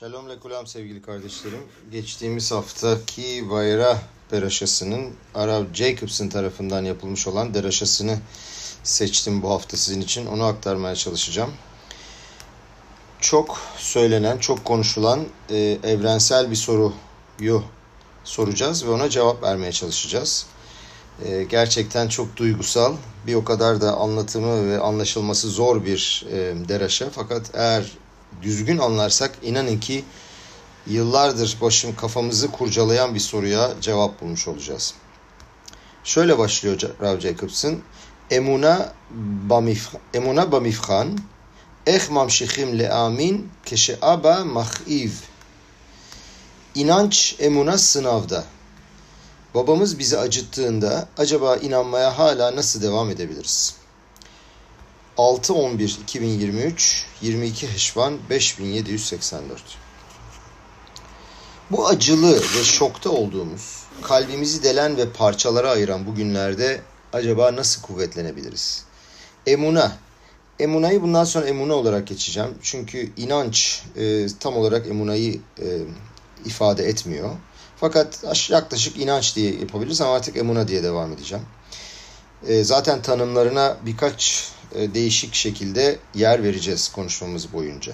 Şalom lekulam sevgili kardeşlerim. Geçtiğimiz haftaki Vaera Peraşası'nın Rav Jacobson tarafından yapılmış olan Dereşasını seçtim bu hafta sizin için. Onu aktarmaya çalışacağım. Çok söylenen, çok konuşulan evrensel bir soruyu soracağız ve ona cevap vermeye çalışacağız. Gerçekten çok duygusal, bir o kadar da anlatımı ve anlaşılması zor bir Peraşa. Fakat eğer düzgün anlarsak inanın ki yıllardır kafamızı kurcalayan bir soruya cevap bulmuş olacağız. Şöyle başlıyor Rav Jacobson. Emuna bamifhan eh mamşikhim leamin keşeaba mahiv. İnanç, emuna sınavda. Babamız bizi acıttığında acaba inanmaya hala nasıl devam edebiliriz? 6-11-2023 22 Heşvan 5784. Bu acılı ve şokta olduğumuz, kalbimizi delen ve parçalara ayıran bu günlerde acaba nasıl kuvvetlenebiliriz? Emuna. Emuna'yı bundan sonra emuna olarak geçeceğim. Çünkü inanç tam olarak emuna'yı ifade etmiyor. Fakat yaklaşık inanç diye yapabiliriz ama artık emuna diye devam edeceğim. Zaten tanımlarına birkaç değişik şekilde yer vereceğiz konuşmamız boyunca.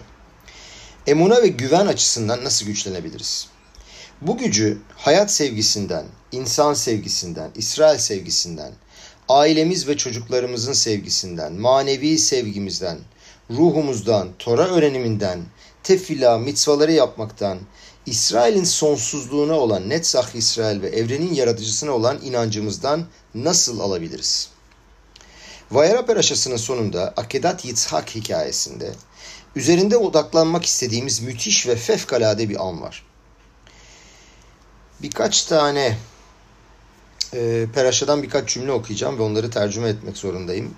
Emuna ve güven açısından nasıl güçlenebiliriz? Bu gücü hayat sevgisinden, insan sevgisinden, İsrail sevgisinden, ailemiz ve çocuklarımızın sevgisinden, manevi sevgimizden, ruhumuzdan, Tora öğreniminden, tefila, mitzvaları yapmaktan, İsrail'in sonsuzluğuna olan netzach İsrail ve evrenin yaratıcısına olan inancımızdan nasıl alabiliriz? Vaera Peraşası'nın sonunda Akedat Yitzhak hikayesinde üzerinde odaklanmak istediğimiz müthiş ve fevkalade bir an var. Birkaç tane Peraşa'dan birkaç cümle okuyacağım ve onları tercüme etmek zorundayım.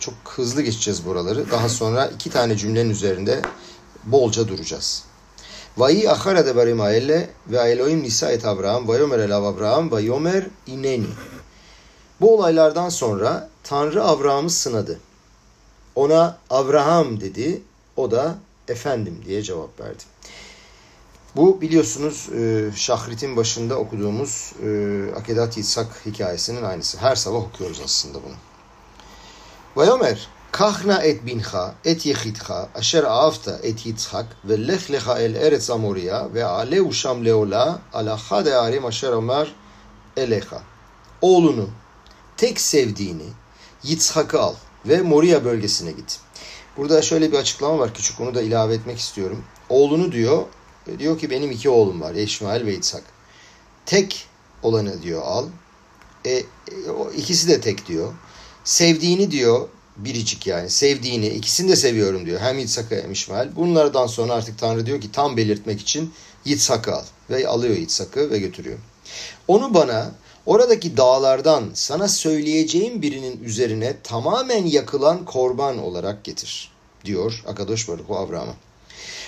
Çok hızlı geçeceğiz buraları. Daha sonra iki tane cümlenin üzerinde bolca duracağız. Vayi ahara devarim aelle ve Elohim nisa et Avraham vayomer elav Avraham vayomer ineni. Bu olaylardan sonra Tanrı Avraham'ı sınadı. Ona Avraham dedi, o da efendim diye cevap verdi. Bu biliyorsunuz Şahritin başında okuduğumuz Akedat Yitzhak hikayesinin aynısı. Her sabah okuyoruz aslında bunu. Vayomer, kahna et binha, et yechidha, asher aavta et Yitzhak, ve lech lecha el eretz Moria, ve ale uşam leola, ala hade arim asher omer elecha. Oğlunu, tek sevdiğini, Yitzhak'ı al ve Moria bölgesine git. Burada şöyle bir açıklama var, küçük onu da ilave etmek istiyorum. Oğlunu diyor ki benim iki oğlum var, Eşmail ve Yitzhak. Tek olanı diyor al. İkisi de tek diyor. Sevdiğini diyor, biricik yani sevdiğini, ikisini de seviyorum diyor. Hem Yitzhak'ı hem Eşmail. Bunlardan sonra artık Tanrı diyor ki tam belirtmek için Yitzhak'ı al. Ve alıyor Yitzhak'ı ve götürüyor. Onu bana oradaki dağlardan sana söyleyeceğim birinin üzerine tamamen yakılan korban olarak getir diyor Akadosh Baruch Hu Avraham'a.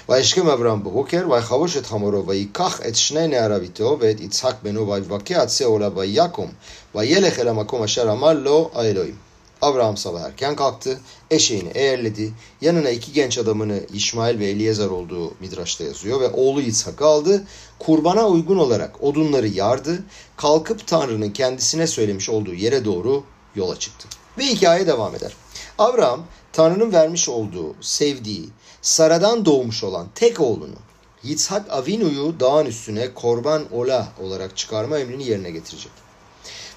Vayishkem Avraham boker vaychavosh et hamoro vayikach et shnei ne'aravito ve et Yitzhak beno vayvake at seola vayakom vayelech el hamakom asher amar lo Elohim. Avraham sabah erken kalktı, eşeğini eğerledi, yanına iki genç adamını İşmail ve Eliezer olduğu Midraş'ta yazıyor ve oğlu Yitzhak'ı aldı, kurbana uygun olarak odunları yardı, kalkıp Tanrı'nın kendisine söylemiş olduğu yere doğru yola çıktı. Ve hikaye devam eder. Avraham, Tanrı'nın vermiş olduğu, sevdiği, Sara'dan doğmuş olan tek oğlunu, Yitzhak Avinu'yu dağın üstüne korban ola olarak çıkarma emrini yerine getirecek.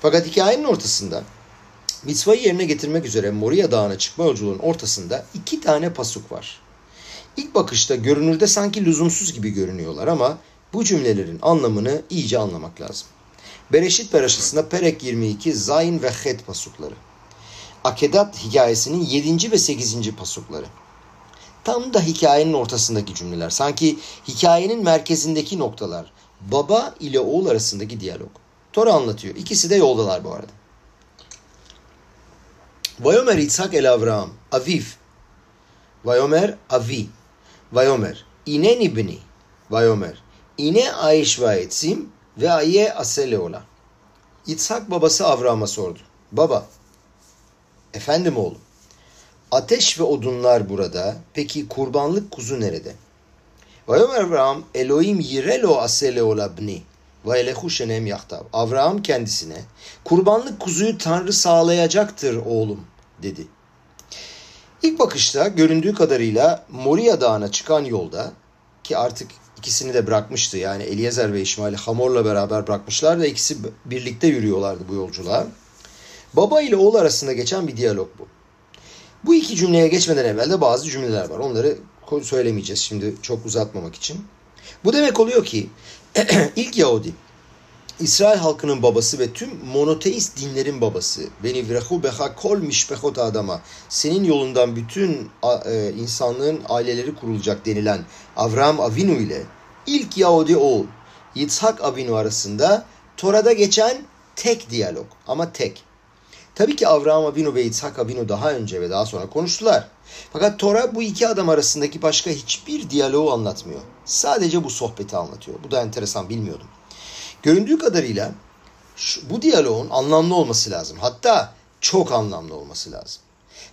Fakat hikayenin ortasında, mitzvayı yerine getirmek üzere Moria Dağı'na çıkma yolculuğunun ortasında iki tane pasuk var. İlk bakışta görünürde sanki lüzumsuz gibi görünüyorlar ama bu cümlelerin anlamını iyice anlamak lazım. Bereşit Peraşası'nda Perek 22, Zayn ve Het pasukları. Akedat hikayesinin 7. ve 8. pasukları. Tam da hikayenin ortasındaki cümleler. Sanki hikayenin merkezindeki noktalar. Baba ile oğul arasındaki diyalog. Tora anlatıyor. İkisi de yoldalar bu arada. Vayomer Yitzhak el Avraham, aviv. Vayomer avi. Vayomer ine nibni. Vayomer ine aish ve etsim ve aye aseleola. Yitzhak babası Avraham'a sordu. Baba, efendim oğlum, ateş ve odunlar burada, peki kurbanlık kuzu nerede? Vayomer Avraham Elohim yirelo asele olabni. Vayelehu şenem yahtav. Avraham kendisine kurbanlık kuzuyu Tanrı sağlayacaktır oğlum dedi. İlk bakışta göründüğü kadarıyla Moria Dağı'na çıkan yolda ki artık ikisini de bırakmıştı. Yani Eliezer ve İşmail'i Hamor'la beraber bırakmışlar ve ikisi birlikte yürüyorlardı bu yolculuğa. Baba ile oğul arasında geçen bir diyalog bu. Bu iki cümleye geçmeden evvel de bazı cümleler var. Onları söylemeyeceğiz şimdi çok uzatmamak için. Bu demek oluyor ki ilk Yahudi, İsrail halkının babası ve tüm monoteist dinlerin babası, beni vrehu beha kol mishpechot adama, senin yolundan bütün insanlığın aileleri kurulacak denilen Avraham Avinu ile ilk Yahudi oğul Yitzhak Avinu arasında Tora'da geçen tek diyalog, ama tek. Tabii ki Avraham Avinu ve Yitzhak Avinu daha önce ve daha sonra konuştular. Fakat Tora bu iki adam arasındaki başka hiçbir diyaloğu anlatmıyor. Sadece bu sohbeti anlatıyor. Bu da enteresan, bilmiyordum. Göründüğü kadarıyla bu diyaloğun anlamlı olması lazım. Hatta çok anlamlı olması lazım.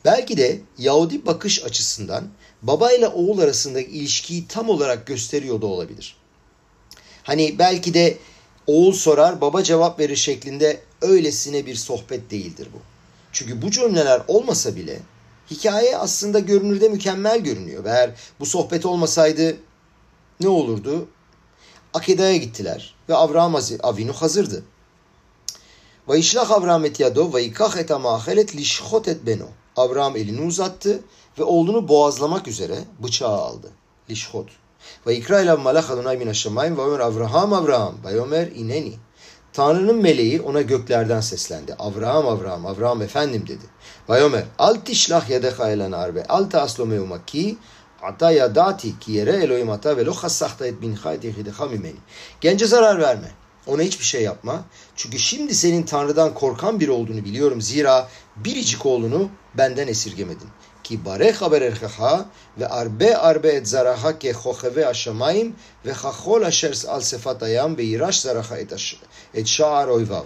Belki de Yahudi bakış açısından baba ile oğul arasındaki ilişkiyi tam olarak gösteriyor da olabilir. Hani belki de oğul sorar, baba cevap verir şeklinde öylesine bir sohbet değildir bu. Çünkü bu cümleler olmasa bile hikaye aslında görünürde mükemmel görünüyor. Eğer bu sohbet olmasaydı ne olurdu? Akeda'ya gittiler ve Avraham Avinu hazırdı. Vayişlach Avraham et yado vayikach et amahelet lişhot et beno. Avraham elini uzattı ve oğlunu boğazlamak üzere bıçağı aldı. Lişhot. Vayikra elav malach Adonai min haşemayim vayomer Avraham Avraham vayomer ineni. Tanrı'nın meleği ona göklerden seslendi. Avraham Avraham Avraham efendim dedi. Vayomer al tişlach yedecha elen arbe al ta'aslo meumaki. Ataya dat ki yireloimata ve lo hassahta et bin haydi hideha mimeni. Gence zarar verme. Ona hiçbir şey yapma. Çünkü şimdi senin Tanrı'dan korkan biri olduğunu biliyorum. Zira biricik oğlunu benden esirgemedin. Ki bareha bererha ve arbe et zaraha ke khoheve aşamayim ve khol ashers al sefatayam ve irash zaraha et şa'ar oyvav.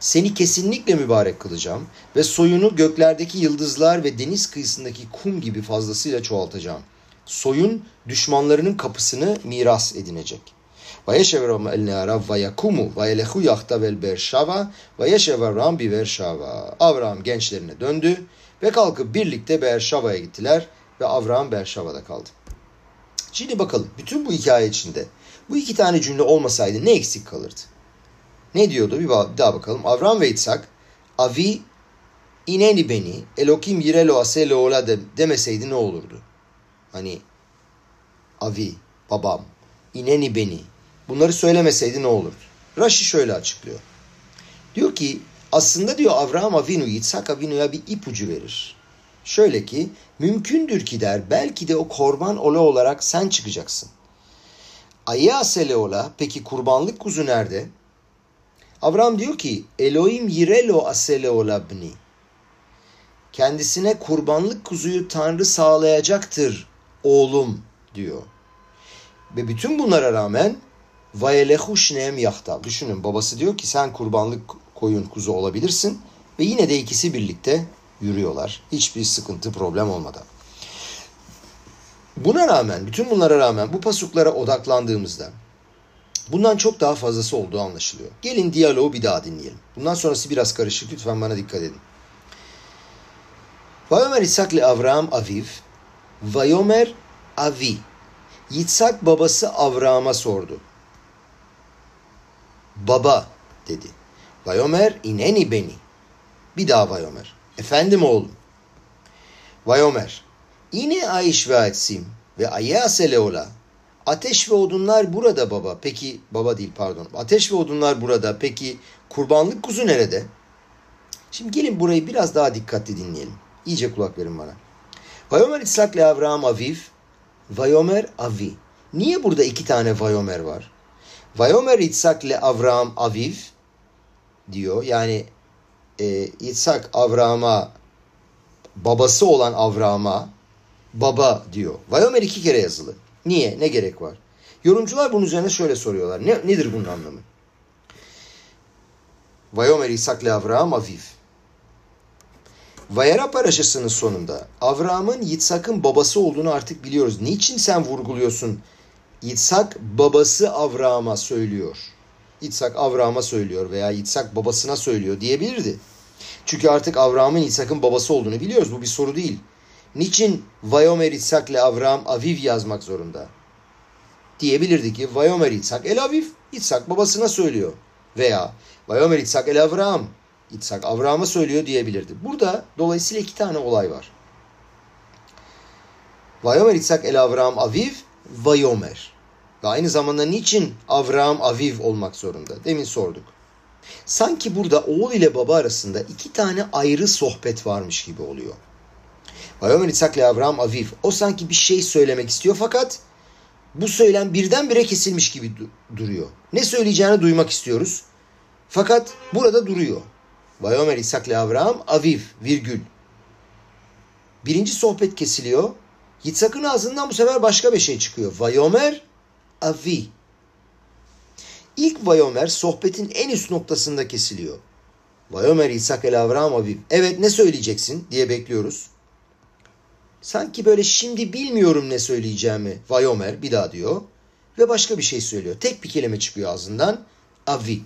Seni kesinlikle mübarek kılacağım ve soyunu göklerdeki yıldızlar ve deniz kıyısındaki kum gibi fazlasıyla çoğaltacağım. Soyun düşmanlarının kapısını miras edinecek. Vayeshevaram el ne'arav vayakumu vayelehu yahtav el berşava vayeshevaram bi berşava. Avraham gençlerine döndü ve kalkıp birlikte Beerşava'ya gittiler ve Avraham Beerşava'da kaldı. Şimdi bakalım, bütün bu hikaye içinde bu iki tane cümle olmasaydı ne eksik kalırdı? Ne diyordu? Bir daha bakalım. Avraham ve Yitzhak avi ineni beni Elokim yirelo asele ola demeseydi ne olurdu? Hani avi, babam, ineni beni, bunları söylemeseydi ne olurdu? Rashi şöyle açıklıyor. Diyor ki aslında diyor Avraham Avinu Yitzhak Avinu'ya bir ipucu verir. Şöyle ki mümkündür ki der, belki de o korban ola olarak sen çıkacaksın. Aya sele ola, peki kurbanlık kuzu nerede? Avraham diyor ki Elohim yirelo asele ola bni. Kendisine kurbanlık kuzuyu Tanrı sağlayacaktır oğlum diyor. Ve bütün bunlara rağmen vayelehu şneem yahtav. Düşünün, babası diyor ki sen kurbanlık koyun kuzu olabilirsin ve yine de ikisi birlikte yürüyorlar. Hiçbir sıkıntı, problem olmadan. Buna rağmen, bütün bunlara rağmen bu pasuklara odaklandığımızda bundan çok daha fazlası olduğu anlaşılıyor. Gelin diyaloğu bir daha dinleyelim. Bundan sonrası biraz karışık, lütfen bana dikkat edin. Vayomer Yitzhak le Avraham aviv vayomer avi. Yitzhak babası Avraham'a sordu. Baba dedi. Vayomer ineni beni. Bir daha vayomer. Efendim oğlum. Vayomer ine aiş ve etsim ve ayasele ola. Ateş ve odunlar burada baba. Peki baba değil, pardon. Ateş ve odunlar burada. Peki kurbanlık kuzu nerede? Şimdi gelin burayı biraz daha dikkatli dinleyelim. İyice kulak verin bana. Vayomer Yitzhak le Avraham aviv vayomer avi. Niye burada iki tane vayomer var? Vayomer Yitzhak le Avraham aviv diyor. Yani Yitzhak Avraham'a, babası olan Avraham'a baba diyor. Vayomer iki kere yazılı. Niye? Ne gerek var? Yorumcular bunun üzerine şöyle soruyorlar. Nedir bunun anlamı? Vayomer Yitzhak le Avraham aviv. Vaera Peraşasının sonunda Avraham'ın Yitzhak'ın babası olduğunu artık biliyoruz. Niçin sen vurguluyorsun Yitzhak babası Avraham'a söylüyor. Yitzhak Avraham'a söylüyor veya Yitzhak babasına söylüyor diyebilirdi. Çünkü artık Avraham'ın Yitzhak'ın babası olduğunu biliyoruz. Bu bir soru değil. Niçin Vayomer Yitzhak ile Avraham Aviv yazmak zorunda? Diyebilirdi ki Vayomer Yitzhak el Aviv, Yitzhak babasına söylüyor. Veya Vayomer Yitzhak el Avraham, Yitzhak Avraham'a söylüyor diyebilirdi. Burada dolayısıyla iki tane olay var. Vayomer Yitzhak el Avraham Aviv, Vayomer. Ve aynı zamanda niçin Avraham Aviv olmak zorunda? Demin sorduk. Sanki burada oğul ile baba arasında iki tane ayrı sohbet varmış gibi oluyor. Vayomer Yitzhak ile Avraham Aviv. O sanki bir şey söylemek istiyor fakat bu söylem birdenbire kesilmiş gibi duruyor. Ne söyleyeceğini duymak istiyoruz. Fakat burada duruyor. Vayomer Yitzhak ile Avraham Aviv virgül. Birinci sohbet kesiliyor. Yitzhak'ın ağzından bu sefer başka bir şey çıkıyor. Vayomer Avi. İlk Vayomer sohbetin en üst noktasında kesiliyor. Vayomer Yitzhak el Avraham Aviv. Evet ne söyleyeceksin diye bekliyoruz. Sanki böyle şimdi bilmiyorum ne söyleyeceğimi. Vayomer bir daha diyor. Ve başka bir şey söylüyor. Tek bir kelime çıkıyor ağzından. Avi.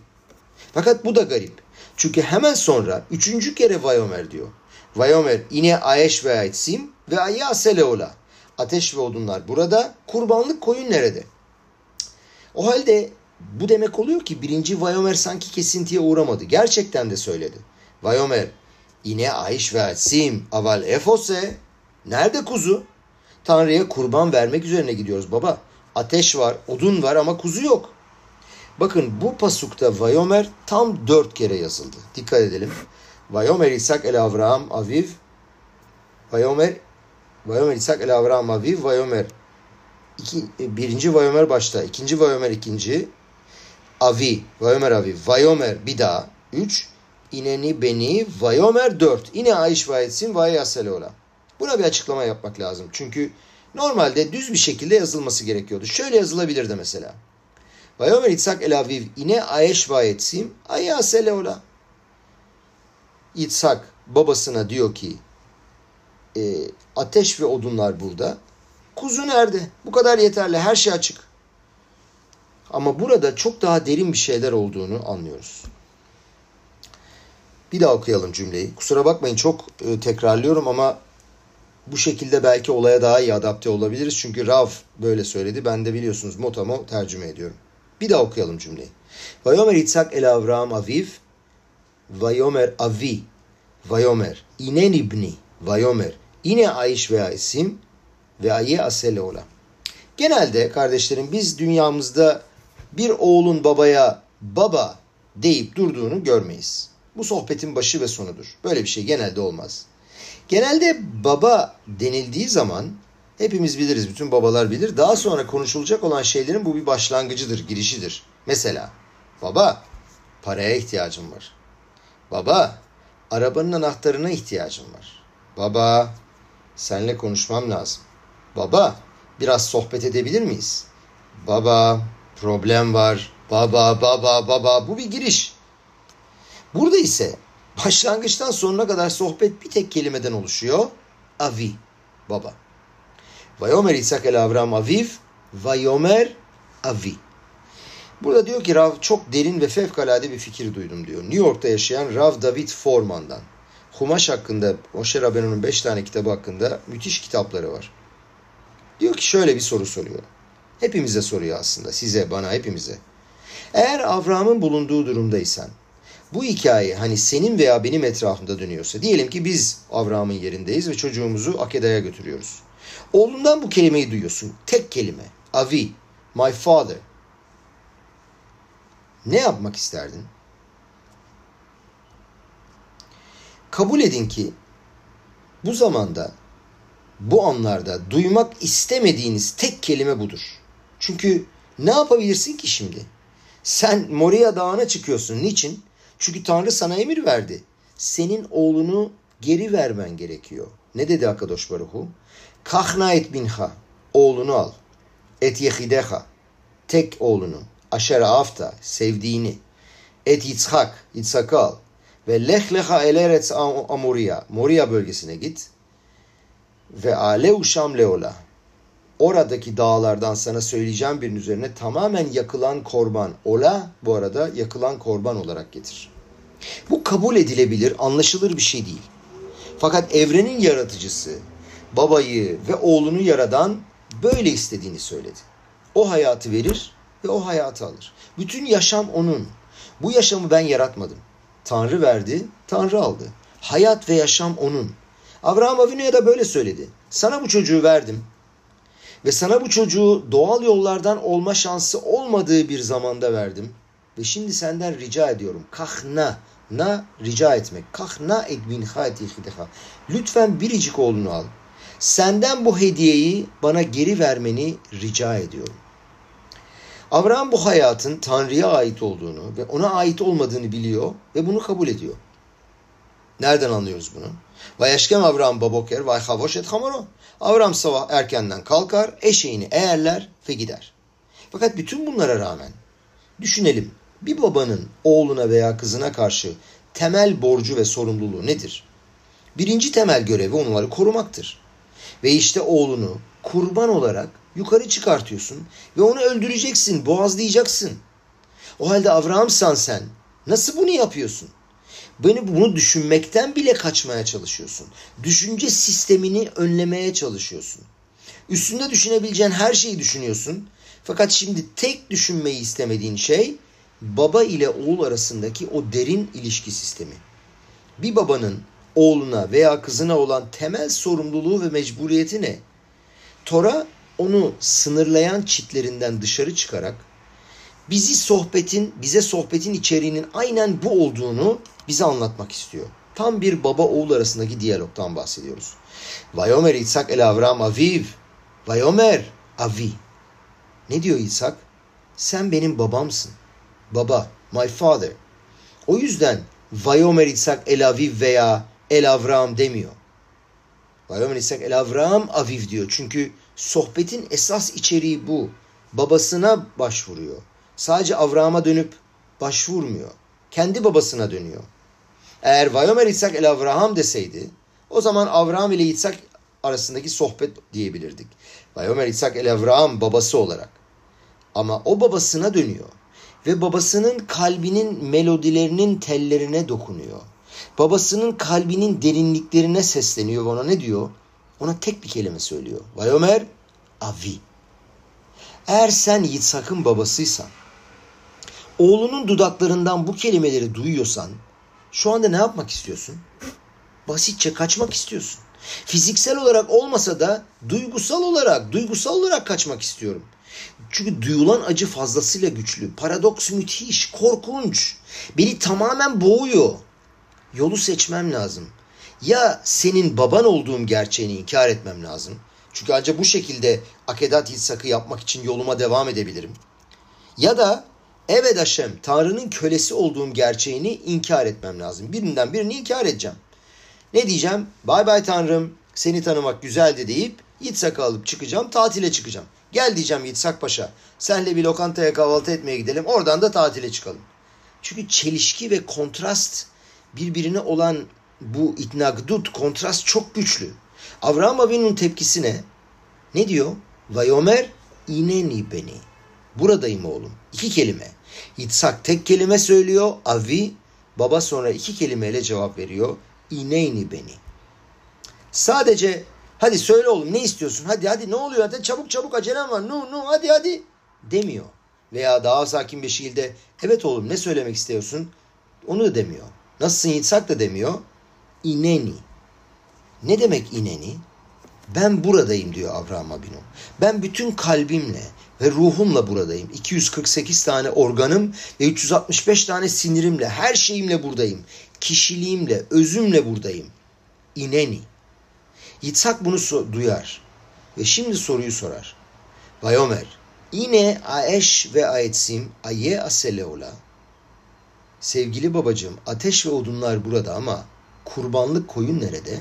Fakat bu da garip. Çünkü hemen sonra üçüncü kere Vayomer diyor. Vayomer ine ayeş ve ayetsim ve ayase leola. Ateş ve odunlar burada. Kurbanlık koyun nerede? O halde bu demek oluyor ki birinci Vayomer sanki kesintiye uğramadı. Gerçekten de söyledi. Vayomer ine ayeş ve ayetsim aval efose. Nerede kuzu? Tanrı'ya kurban vermek üzerine gidiyoruz baba. Ateş var, odun var ama kuzu yok. Bakın bu pasukta Vayomer tam 4 kere yazıldı. Dikkat edelim. Vayomer Yitzhak el Avraham Aviv. Vayomer Yitzhak el Avraham Aviv. Vayomer. Birinci Vayomer başta. İkinci Vayomer ikinci. Avi. Vayomer Aviv. Vayomer bir daha. 3. İneni beni. Vayomer 4. İne Ayş Vayetsin Vayaselola. Buna bir açıklama yapmak lazım. Çünkü normalde düz bir şekilde yazılması gerekiyordu. Şöyle yazılabilirdi mesela. Vayomer Yitzhak el Aviv ine ayeş vayetsim ayaseleola. Yitzhak babasına diyor ki ateş ve odunlar burada. Kuzu nerede? Bu kadar yeterli. Her şey açık. Ama burada çok daha derin bir şeyler olduğunu anlıyoruz. Bir daha okuyalım cümleyi. Kusura bakmayın çok tekrarlıyorum ama bu şekilde belki olaya daha iyi adapte olabiliriz. Çünkü Rav böyle söyledi. Ben de biliyorsunuz motamo tercüme ediyorum. Bir daha okuyalım cümleyi. Vayomer Yitzhak el Avraham Aviv. Vayomer Avi. Vayomer inen ibni. Vayomer ine Ayş ve Aysim ve Aye Asele ola. Genelde kardeşlerim biz dünyamızda bir oğlun babaya baba deyip durduğunu görmeyiz. Bu sohbetin başı ve sonudur. Böyle bir şey genelde olmaz. Genelde baba denildiği zaman hepimiz biliriz, bütün babalar bilir. Daha sonra konuşulacak olan şeylerin bu bir başlangıcıdır, girişidir. Mesela baba paraya ihtiyacım var. Baba arabanın anahtarına ihtiyacım var. Baba seninle konuşmam lazım. Baba biraz sohbet edebilir miyiz? Baba problem var. Baba bu bir giriş. Burada ise başlangıçtan sonuna kadar sohbet bir tek kelimeden oluşuyor. Avi, baba. Vayomer Yitzhak el Avraham Aviv, Vayomer Avi. Burada diyor ki Rav çok derin ve fevkalade bir fikir duydum diyor. New York'ta yaşayan Rav David Forman'dan. Humaş hakkında, Moshe Rabbenu'nun 5 tane kitabı hakkında müthiş kitapları var. Diyor ki şöyle bir soru soruyor. Hepimize soruyor aslında. Size, bana, hepimize. Eğer Avraham'ın bulunduğu durumdaysan, bu hikaye hani senin veya benim etrafımda dönüyorsa, diyelim ki biz Avraham'ın yerindeyiz ve çocuğumuzu Akeda'ya götürüyoruz. Oğlundan bu kelimeyi duyuyorsun. Tek kelime. Avi, my father. Ne yapmak isterdin? Kabul edin ki bu zamanda, bu anlarda duymak istemediğiniz tek kelime budur. Çünkü ne yapabilirsin ki şimdi? Sen Moria Dağı'na çıkıyorsun. Niçin? Çünkü Tanrı sana emir verdi. Senin oğlunu geri vermen gerekiyor. Ne dedi Akadosh Baruhu? Kahna et binha. Oğlunu al. Et yehideha. Tek oğlunu. Aşer afta. Sevdiğini. Et Yitzhak. Yitzhak'ı al. Ve leh leha elerets amoriya. Moria bölgesine git. Ve ale uşam leola. oradaki dağlardan sana söyleyeceğim birinin üzerine tamamen yakılan korban, ola bu arada yakılan korban olarak getir. Bu kabul edilebilir, anlaşılır bir şey değil. Fakat evrenin yaratıcısı, babayı ve oğlunu yaradan böyle istediğini söyledi. O hayatı verir ve o hayatı alır. Bütün yaşam onun. Bu yaşamı ben yaratmadım. Tanrı verdi, Tanrı aldı. Hayat ve yaşam onun. Avraham Avinu'ya da böyle söyledi. Sana bu çocuğu verdim ve sana bu çocuğu doğal yollardan olma şansı olmadığı bir zamanda verdim. Ve şimdi senden rica ediyorum. Kahna, na rica etmek. Kahna et minha et ihideha. Lütfen biricik oğlunu al. Senden bu hediyeyi bana geri vermeni rica ediyorum. Avraham bu hayatın Tanrı'ya ait olduğunu ve ona ait olmadığını biliyor ve bunu kabul ediyor. Nereden anlıyoruz bunu? Vayeşkem Avraham baboker vayhavoş et hamaro. Avraham sabah erkenden kalkar, eşeğini eğerler ve gider. Fakat bütün bunlara rağmen düşünelim. Bir babanın oğluna veya kızına karşı temel borcu ve sorumluluğu nedir? Birinci temel görevi onları korumaktır. Ve işte oğlunu kurban olarak yukarı çıkartıyorsun ve onu öldüreceksin, boğazlayacaksın. O halde Avraham'san sen, nasıl bunu yapıyorsun? Beni bunu düşünmekten bile kaçmaya çalışıyorsun. Düşünce sistemini önlemeye çalışıyorsun. Üstünde düşünebileceğin her şeyi düşünüyorsun. Fakat şimdi tek düşünmeyi istemediğin şey baba ile oğul arasındaki o derin ilişki sistemi. Bir babanın oğluna veya kızına olan temel sorumluluğu ve mecburiyeti ne? Tora onu sınırlayan çitlerinden dışarı çıkarak bize sohbetin içeriğinin aynen bu olduğunu bize anlatmak istiyor. Tam bir baba oğul arasındaki diyalogdan bahsediyoruz. Vayomer Yitzhak el Avraham aviv. Vayomer avi. Ne diyor Yitzhak? Sen benim babamsın. Baba, my father. O yüzden Vayomer Yitzhak el aviv veya el Avraham demiyor. Vayomer Yitzhak el Avraham aviv diyor. Çünkü sohbetin esas içeriği bu. Babasına başvuruyor. Sadece Avraham'a dönüp başvurmuyor. Kendi babasına dönüyor. Eğer Vayomer Yitzhak el Avraham deseydi, o zaman Avraham ile Yitzhak arasındaki sohbet diyebilirdik. Vayomer Yitzhak el Avraham babası olarak. Ama o babasına dönüyor. Ve babasının kalbinin melodilerinin tellerine dokunuyor. Babasının kalbinin derinliklerine sesleniyor ve ona ne diyor? Ona tek bir kelime söylüyor. Vayomer avi. Eğer sen Yitzhak'ın babasıysan, oğlunun dudaklarından bu kelimeleri duyuyorsan, şu anda ne yapmak istiyorsun? Basitçe kaçmak istiyorsun. Fiziksel olarak olmasa da duygusal olarak kaçmak istiyorum. Çünkü duyulan acı fazlasıyla güçlü. Paradoks müthiş, korkunç. Beni tamamen boğuyor. Yolu seçmem lazım. Ya senin baban olduğum gerçeğini inkar etmem lazım. Çünkü ancak bu şekilde Akedat Yitzhak'ı yapmak için yoluma devam edebilirim. Ya da evet Haşem, Tanrı'nın kölesi olduğum gerçeğini inkar etmem lazım. Birinden birini inkar edeceğim. Ne diyeceğim? Bay bay Tanrım, seni tanımak güzeldi deyip Yitzhak'ı alıp çıkacağım, tatile çıkacağım. Gel diyeceğim Yitzhak Paşa, senle bir lokantaya kahvaltı etmeye gidelim, oradan da tatile çıkalım. Çünkü çelişki ve kontrast, birbirine olan bu itnagdut, kontrast çok güçlü. Avraham Avinu'nun tepkisi ne? Ne diyor? Vayomer ineni beni. Buradayım oğlum. İki kelime. Yitzhak tek kelime söylüyor. Avi, baba sonra iki kelimeyle cevap veriyor. İneyni beni. Sadece hadi söyle oğlum ne istiyorsun? Hadi ne oluyor? Hadi çabuk acelem var. No hadi demiyor. Veya daha sakin bir şekilde evet oğlum ne söylemek istiyorsun? Onu da demiyor. Nasılsın Yitzhak da demiyor. İneni. Ne demek ineni? Ben buradayım diyor Avraham Avinu. Ben bütün kalbimle ve ruhumla buradayım. 248 tane organım ve 365 tane sinirimle, her şeyimle buradayım. Kişiliğimle, özümle buradayım. İneni. Yitzhak bunu duyar. Ve şimdi soruyu sorar. Vayomer, ine aeş ve aetsim aye aseleola. Sevgili babacığım, ateş ve odunlar burada ama kurbanlık koyun nerede?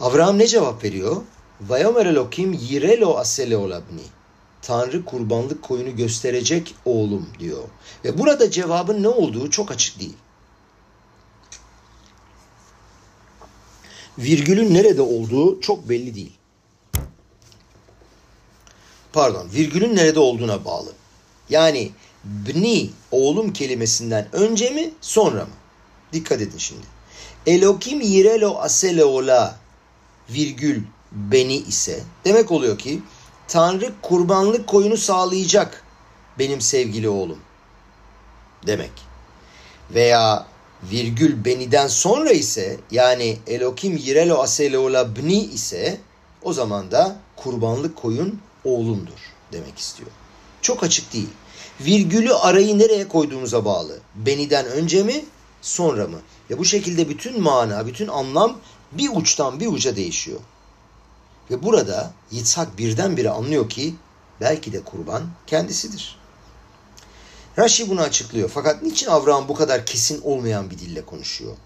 Avraham ne cevap veriyor? Vayoma şelishi yirelo asele labni. Tanrı kurbanlık koyunu gösterecek oğlum diyor. Ve burada cevabın ne olduğu çok açık değil. Virgülün nerede olduğu çok belli değil. virgülün nerede olduğuna bağlı. Yani bni, oğlum kelimesinden önce mi sonra mı? Dikkat edin şimdi. Elokim yirelo aseleola virgül beni ise demek oluyor ki Tanrı kurbanlık koyunu sağlayacak benim sevgili oğlum demek. Veya virgül beniden sonra ise yani Elokim yirelo aseleola bni ise o zaman da kurbanlık koyun oğlumdur demek istiyor. Çok açık değil. Virgülü arayı nereye koyduğumuza bağlı. Beniden önce mi sonra mı? Ya bu şekilde bütün mana, bütün anlam bir uçtan bir uca değişiyor. Ve burada Yitzhak birdenbire anlıyor ki belki de kurban kendisidir. Rashi bunu açıklıyor. Fakat niçin Avraham bu kadar kesin olmayan bir dille konuşuyor?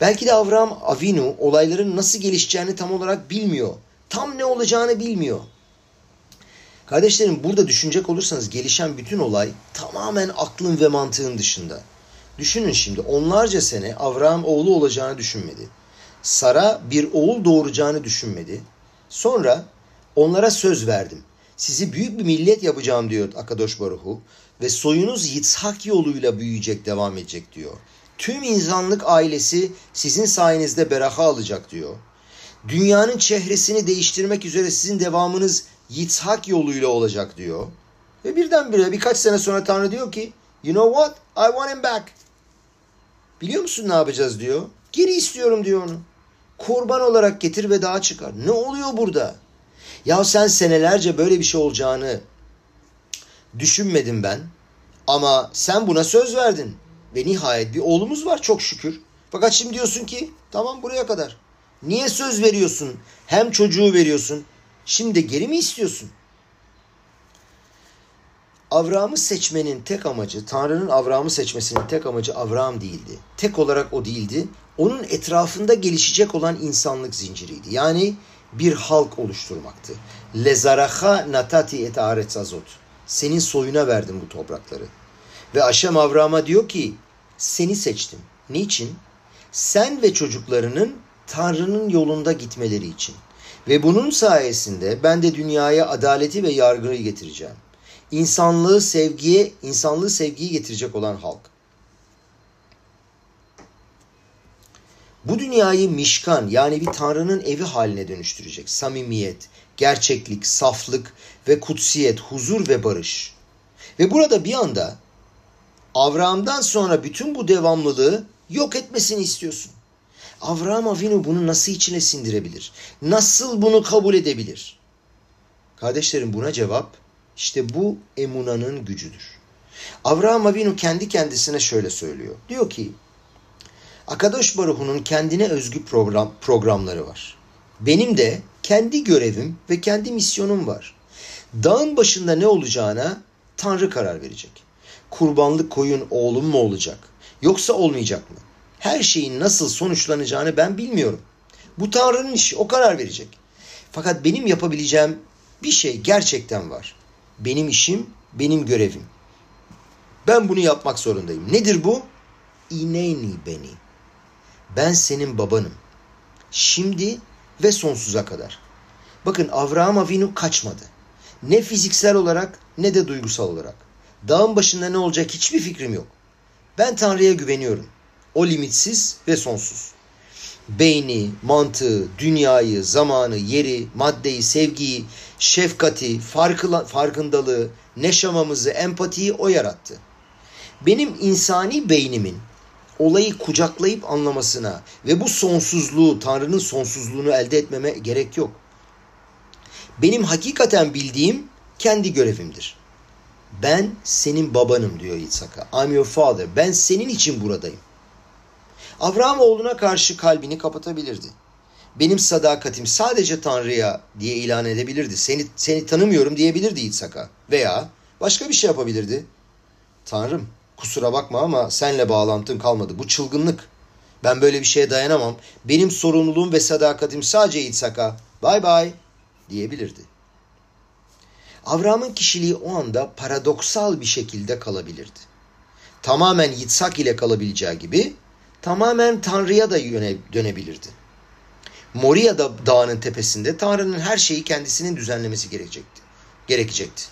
Belki de Avraham Avinu olayların nasıl gelişeceğini tam olarak bilmiyor. Tam ne olacağını bilmiyor. Kardeşlerim, burada düşünecek olursanız gelişen bütün olay tamamen aklın ve mantığın dışında. Düşünün şimdi, onlarca sene Avraham oğlu olacağını düşünmedi. Sara bir oğul doğuracağını düşünmedi. Sonra onlara söz verdim. Sizi büyük bir millet yapacağım diyor Akadosh Baruhu ve soyunuz Yitzhak yoluyla büyüyecek, devam edecek diyor. Tüm insanlık ailesi sizin sayenizde beraha alacak diyor. Dünyanın çehresini değiştirmek üzere sizin devamınız Yitzhak yoluyla olacak diyor. Ve birdenbire birkaç sene sonra Tanrı diyor ki you know what? I want him back. Biliyor musun ne yapacağız diyor. Geri istiyorum diyor onu. Kurban olarak getir ve dağa çıkar. Ne oluyor burada? Ya sen senelerce böyle bir şey olacağını düşünmedim ben. Ama sen buna söz verdin. Ve nihayet bir oğlumuz var çok şükür. Fakat şimdi diyorsun ki tamam buraya kadar. Niye söz veriyorsun? Hem çocuğu veriyorsun. Şimdi de geri mi istiyorsun? Avram'ı seçmenin tek amacı, Tanrı'nın Avram'ı seçmesinin tek amacı Avram değildi. Tek olarak o değildi. Onun etrafında gelişecek olan insanlık zinciriydi. Yani bir halk oluşturmaktı. Lezaraha natati et aretz azot. Senin soyuna verdim bu toprakları. Ve Aşem Avram'a diyor ki seni seçtim. Niçin? Sen ve çocuklarının Tanrı'nın yolunda gitmeleri için. Ve bunun sayesinde ben de dünyaya adaleti ve yargıyı getireceğim. İnsanlığı sevgiyi getirecek olan halk. Bu dünyayı mişkan yani bir Tanrı'nın evi haline dönüştürecek. Samimiyet, gerçeklik, saflık ve kutsiyet, huzur ve barış. Ve burada bir anda Avraham'dan sonra bütün bu devamlılığı yok etmesini istiyorsun. Avraham Avinu bunu nasıl içine sindirebilir? Nasıl bunu kabul edebilir? Kardeşlerim, buna cevap işte bu Emuna'nın gücüdür. Avraham Avinu kendi kendisine şöyle söylüyor. Diyor ki Akadosh Baruhu'nun kendine özgü programları var. Benim de kendi görevim ve kendi misyonum var. Dağın başında ne olacağına Tanrı karar verecek. Kurbanlık koyun oğlum mu olacak? Yoksa olmayacak mı? Her şeyin nasıl sonuçlanacağını ben bilmiyorum. Bu Tanrı'nın işi, o karar verecek. Fakat benim yapabileceğim bir şey gerçekten var. Benim işim, benim görevim. Ben bunu yapmak zorundayım. Nedir bu? İneyni beni. Ben senin babanım. Şimdi ve sonsuza kadar. Bakın Avraham Avinu kaçmadı. Ne fiziksel olarak ne de duygusal olarak. Dağın başında ne olacak hiçbir fikrim yok. Ben Tanrı'ya güveniyorum. O limitsiz ve sonsuz. Beyni, mantığı, dünyayı, zamanı, yeri, maddeyi, sevgiyi, şefkati, farkındalığı, neşamamızı, empatiyi o yarattı. Benim insani beynimin olayı kucaklayıp anlamasına ve bu sonsuzluğu, Tanrı'nın sonsuzluğunu elde etmeme gerek yok. Benim hakikaten bildiğim kendi görevimdir. Ben senin babanım diyor Yitzhak'a. I'm your father. Ben senin için buradayım. Avraham oğluna karşı kalbini kapatabilirdi. Benim sadakatim sadece Tanrı'ya diye ilan edebilirdi. Seni tanımıyorum diyebilirdi Yitzhak'a. Veya başka bir şey yapabilirdi. Tanrım kusura bakma ama senle bağlantın kalmadı. Bu çılgınlık. Ben böyle bir şeye dayanamam. Benim sorumluluğum ve sadakatim sadece Yitzhak'a. Bye bye diyebilirdi. Avraham'ın kişiliği o anda paradoksal bir şekilde kalabilirdi. Tamamen Yitzhak ile kalabileceği gibi tamamen Tanrı'ya da dönebilirdi. Moria dağının tepesinde Tanrı'nın her şeyi kendisinin düzenlemesi gerekecekti. gerekecekti.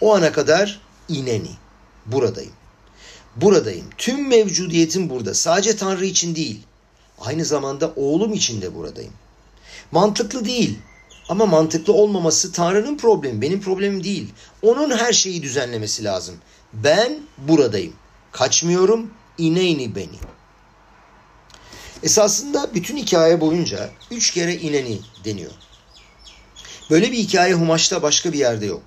O ana kadar ineni, buradayım. Buradayım. Tüm mevcudiyetim burada. Sadece Tanrı için değil. Aynı zamanda oğlum için de buradayım. Mantıklı değil. Ama mantıklı olmaması Tanrı'nın problemi. Benim problemim değil. Onun her şeyi düzenlemesi lazım. Ben buradayım. Kaçmıyorum. İneni beni. Esasında bütün hikaye boyunca 3 kere ineni deniyor. Böyle bir hikaye Humaş'ta başka bir yerde yok.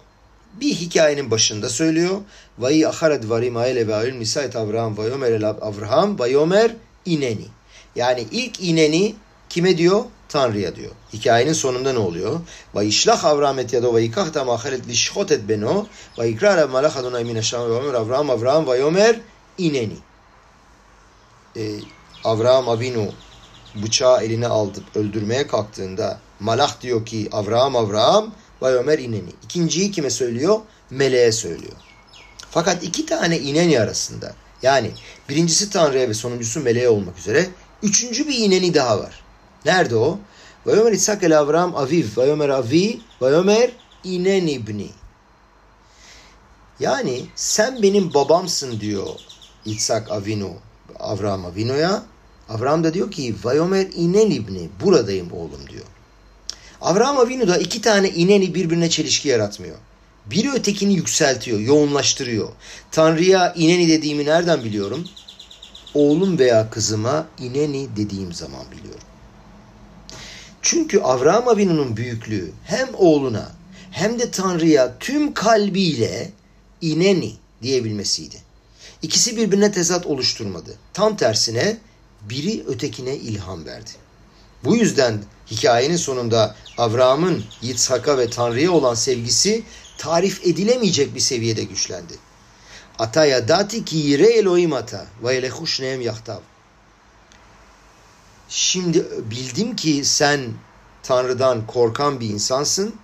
Bir hikayenin başında söylüyor. Vayi aharad varim aile ve aül misayet Avraham vayomer el Avraham vayomer ineni. Yani ilk ineni kime diyor? Tanrı'ya diyor. Hikayenin sonunda ne oluyor? Vayişlah Avraham et yado vayikah tam aharet lişhot et beno vayikrar av malach adonai min haşam vayomer Avraham Avraham vayomer ineni. Avraham Avinu bıçağı eline aldı, öldürmeye kalktığında Malach diyor ki Avraham Avraham Vayomer ineni. İkinciyi kime söylüyor? Meleğe söylüyor. Fakat 2 tane ineni arasında, yani birincisi Tanrı'ya ve sonuncusu Meleğe olmak üzere 3. bir ineni daha var. Nerede o? Vayomer Yitzhak el Avraham Aviv Vayomer Avi Vayomer inen ibni. Yani sen benim babamsın diyor Yitzhak Avinu Avraham Avino'ya. Avraham da diyor ki Vayomer inen ibni, buradayım oğlum diyor. Avraham Avinu da 2 tane ineni birbirine çelişki yaratmıyor. Biri ötekini yükseltiyor, yoğunlaştırıyor. Tanrı'ya ineni dediğimi nereden biliyorum? Oğlum veya kızıma ineni dediğim zaman biliyorum. Çünkü Avraham Avinu'nun büyüklüğü hem oğluna hem de Tanrı'ya tüm kalbiyle ineni diyebilmesiydi. İkisi birbirine tezat oluşturmadı. Tam tersine biri ötekine ilham verdi. Bu yüzden hikayenin sonunda Avraham'ın Yitzhak'a ve Tanrı'ya olan sevgisi tarif edilemeyecek bir seviyede güçlendi. Ataya dat ki yireloimata vayelehu şnehem yahtav. Şimdi bildim ki sen Tanrı'dan korkan bir insansın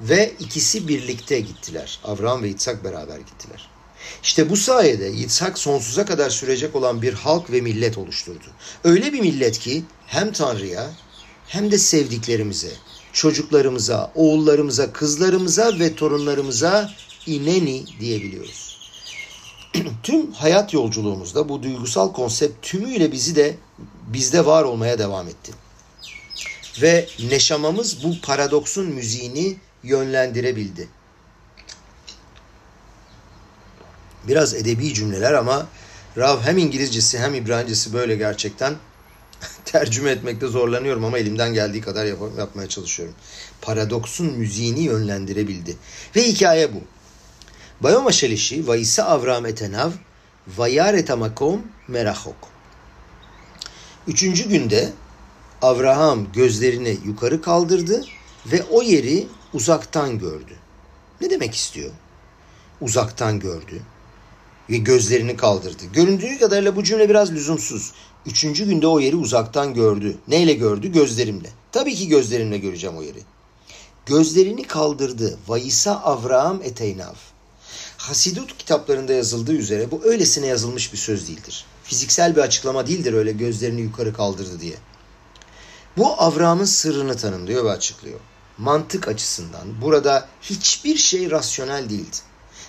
ve ikisi birlikte gittiler. Avraham ve Yitzhak beraber gittiler. İşte bu sayede Yitzhak sonsuza kadar sürecek olan bir halk ve millet oluşturdu. Öyle bir millet ki hem Tanrı'ya hem de sevdiklerimize, çocuklarımıza, oğullarımıza, kızlarımıza ve torunlarımıza ineni diyebiliyoruz. Tüm hayat yolculuğumuzda bu duygusal konsept tümüyle bizde var olmaya devam etti. Ve neşamamız bu paradoksun müziğini yönlendirebildi. Biraz edebi cümleler ama Rav hem İngilizcesi hem İbranicesi böyle gerçekten tercüme etmekte zorlanıyorum ama elimden geldiği kadar yapmaya çalışıyorum. Paradoksun müziğini yönlendirebildi. Ve hikaye bu. Vayoma şelishi vayisa Avraham etenav vayaret tamakom merahok. 3. günde Avraham gözlerini yukarı kaldırdı ve o yeri uzaktan gördü. Ne demek istiyor? Uzaktan gördü ve gözlerini kaldırdı. Göründüğü kadarıyla bu cümle biraz lüzumsuz. 3. günde o yeri uzaktan gördü. Neyle gördü? Gözlerimle. Tabii ki gözlerimle göreceğim o yeri. Gözlerini kaldırdı. Vayisa Avraham eteynav. Hasidut kitaplarında yazıldığı üzere bu öylesine yazılmış bir söz değildir. Fiziksel bir açıklama değildir öyle gözlerini yukarı kaldırdı diye. Bu Avraham'ın sırrını tanımlıyor ve açıklıyor. Mantık açısından burada hiçbir şey rasyonel değildi.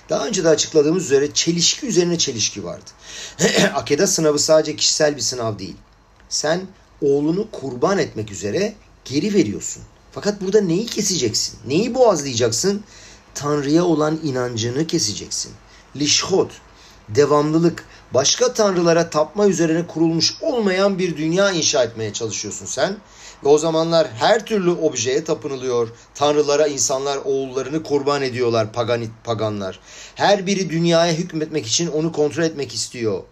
Daha önce de açıkladığımız üzere çelişki üzerine çelişki vardı. Akeda sınavı sadece kişisel bir sınav değil. Sen oğlunu kurban etmek üzere geri veriyorsun. Fakat burada neyi keseceksin? Neyi boğazlayacaksın? Tanrı'ya olan inancını keseceksin. Lişhot, devamlılık, başka tanrılara tapma üzerine kurulmuş olmayan bir dünya inşa etmeye çalışıyorsun sen. Ve o zamanlar her türlü objeye tapınılıyor. Tanrılara insanlar oğullarını kurban ediyorlar, paganlar. Her biri dünyaya hükmetmek için onu kontrol etmek istiyor.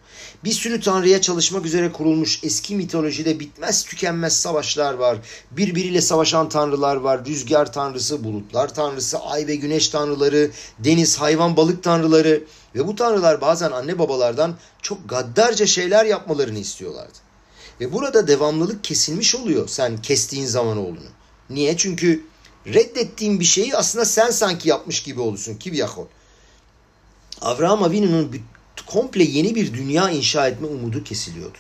Bir sürü tanrıya çalışmak üzere kurulmuş eski mitolojide bitmez tükenmez savaşlar var. Birbiriyle savaşan tanrılar var. Rüzgar tanrısı, bulutlar tanrısı, ay ve güneş tanrıları, deniz, hayvan, balık tanrıları. Ve bu tanrılar bazen anne babalardan çok gaddarca şeyler yapmalarını istiyorlardı. Ve burada devamlılık kesilmiş oluyor sen kestiğin zaman oğlunu. Niye? Çünkü reddettiğin bir şeyi aslında sen sanki yapmış gibi olursun. Kibyahol. Avraham Avinu'nun komple yeni bir dünya inşa etme umudu kesiliyordu.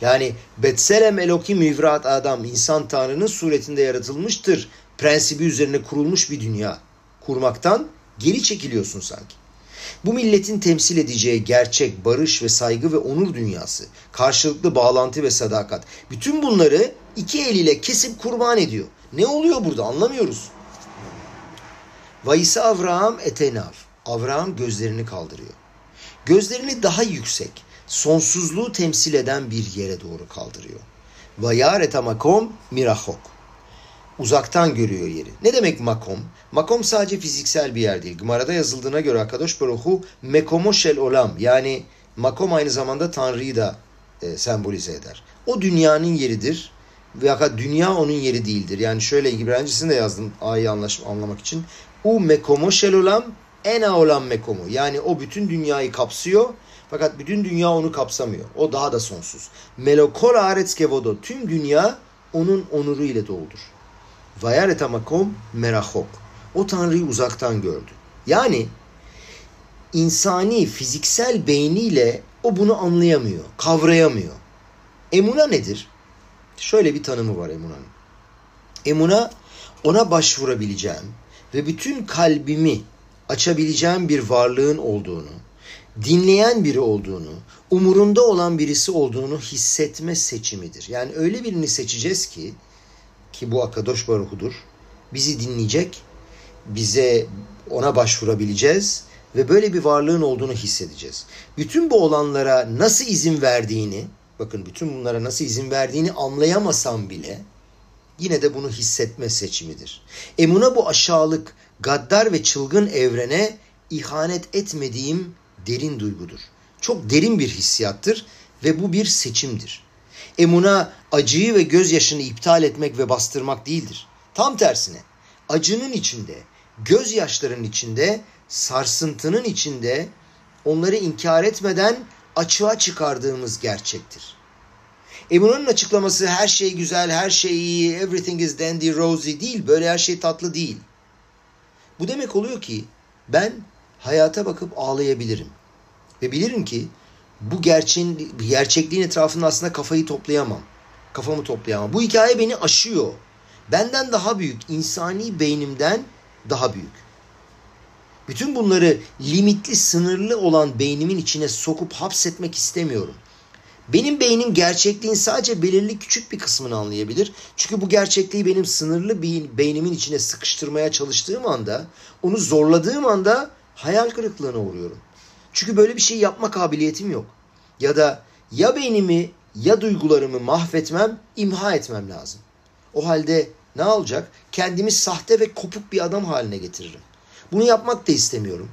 Yani Betselem Elokim mivrat adam, insan Tanrı'nın suretinde yaratılmıştır prensibi üzerine kurulmuş bir dünya kurmaktan Geri çekiliyorsun sanki. Bu milletin temsil edeceği gerçek, barış ve saygı ve onur dünyası, karşılıklı bağlantı ve sadakat, bütün bunları iki eliyle kesip kurban ediyor. Ne oluyor burada anlamıyoruz. Vayisa Avraham etenav. Avraham gözlerini kaldırıyor. Gözlerini daha yüksek, sonsuzluğu temsil eden bir yere doğru kaldırıyor. Vaera makom mirahok. Uzaktan görüyor yeri. Ne demek makom? Makom sadece fiziksel bir yer değil. Gumarada yazıldığına göre Akadosh Baruhu mekomo şel olam. Yani makom aynı zamanda Tanrı'yı da sembolize eder. O dünyanın yeridir. Fakat dünya onun yeri değildir. Yani şöyle İbranice'sini de yazdım ayı anlamak için. U mekomo şel olam ena olam mekomo. Yani o bütün dünyayı kapsıyor. Fakat bütün dünya onu kapsamıyor. O daha da sonsuz. Melokol aretz kevodo. Tüm dünya onun onuru ile doludur. Vayareta makom merahok. O Tanrı'yı uzaktan gördü. Yani insani, fiziksel beyniyle o bunu anlayamıyor, kavrayamıyor. Emuna nedir? Şöyle bir tanımı var Emuna'nın. Emuna, ona başvurabileceğim ve bütün kalbimi açabileceğim bir varlığın olduğunu, dinleyen biri olduğunu, umurunda olan birisi olduğunu hissetme seçimidir. Yani öyle birini seçeceğiz ki bu Akadosh Baruhu'dur. Bizi dinleyecek, ona başvurabileceğiz ve böyle bir varlığın olduğunu hissedeceğiz. Bütün bu olanlara nasıl izin verdiğini, bakın bütün bunlara nasıl izin verdiğini anlayamasam bile yine de bunu hissetme seçimidir. Emuna bu aşağılık, gaddar ve çılgın evrene ihanet etmediğim derin duygudur. Çok derin bir hissiyattır ve bu bir seçimdir. Emuna acıyı ve gözyaşını iptal etmek ve bastırmak değildir. Tam tersine acının içinde, gözyaşların içinde, sarsıntının içinde onları inkar etmeden açığa çıkardığımız gerçektir. Emuna'nın açıklaması her şey güzel, her şey iyi, everything is dandy, rosy değil, böyle her şey tatlı değil. Bu demek oluyor ki ben hayata bakıp ağlayabilirim ve bilirim ki bu gerçekliğin etrafında aslında kafamı toplayamam. Bu hikaye beni aşıyor. Benden daha büyük, insani beynimden daha büyük. Bütün bunları limitli, sınırlı olan beynimin içine sokup hapsetmek istemiyorum. Benim beynim gerçekliğin sadece belirli küçük bir kısmını anlayabilir. Çünkü bu gerçekliği benim sınırlı beynimin içine sıkıştırmaya çalıştığım anda, onu zorladığım anda hayal kırıklığına uğruyorum. Çünkü böyle bir şey yapma kabiliyetim yok. Ya da ya beynimi ya duygularımı mahvetmem, imha etmem lazım. O halde ne olacak? Kendimi sahte ve kopuk bir adam haline getiririm. Bunu yapmak da istemiyorum.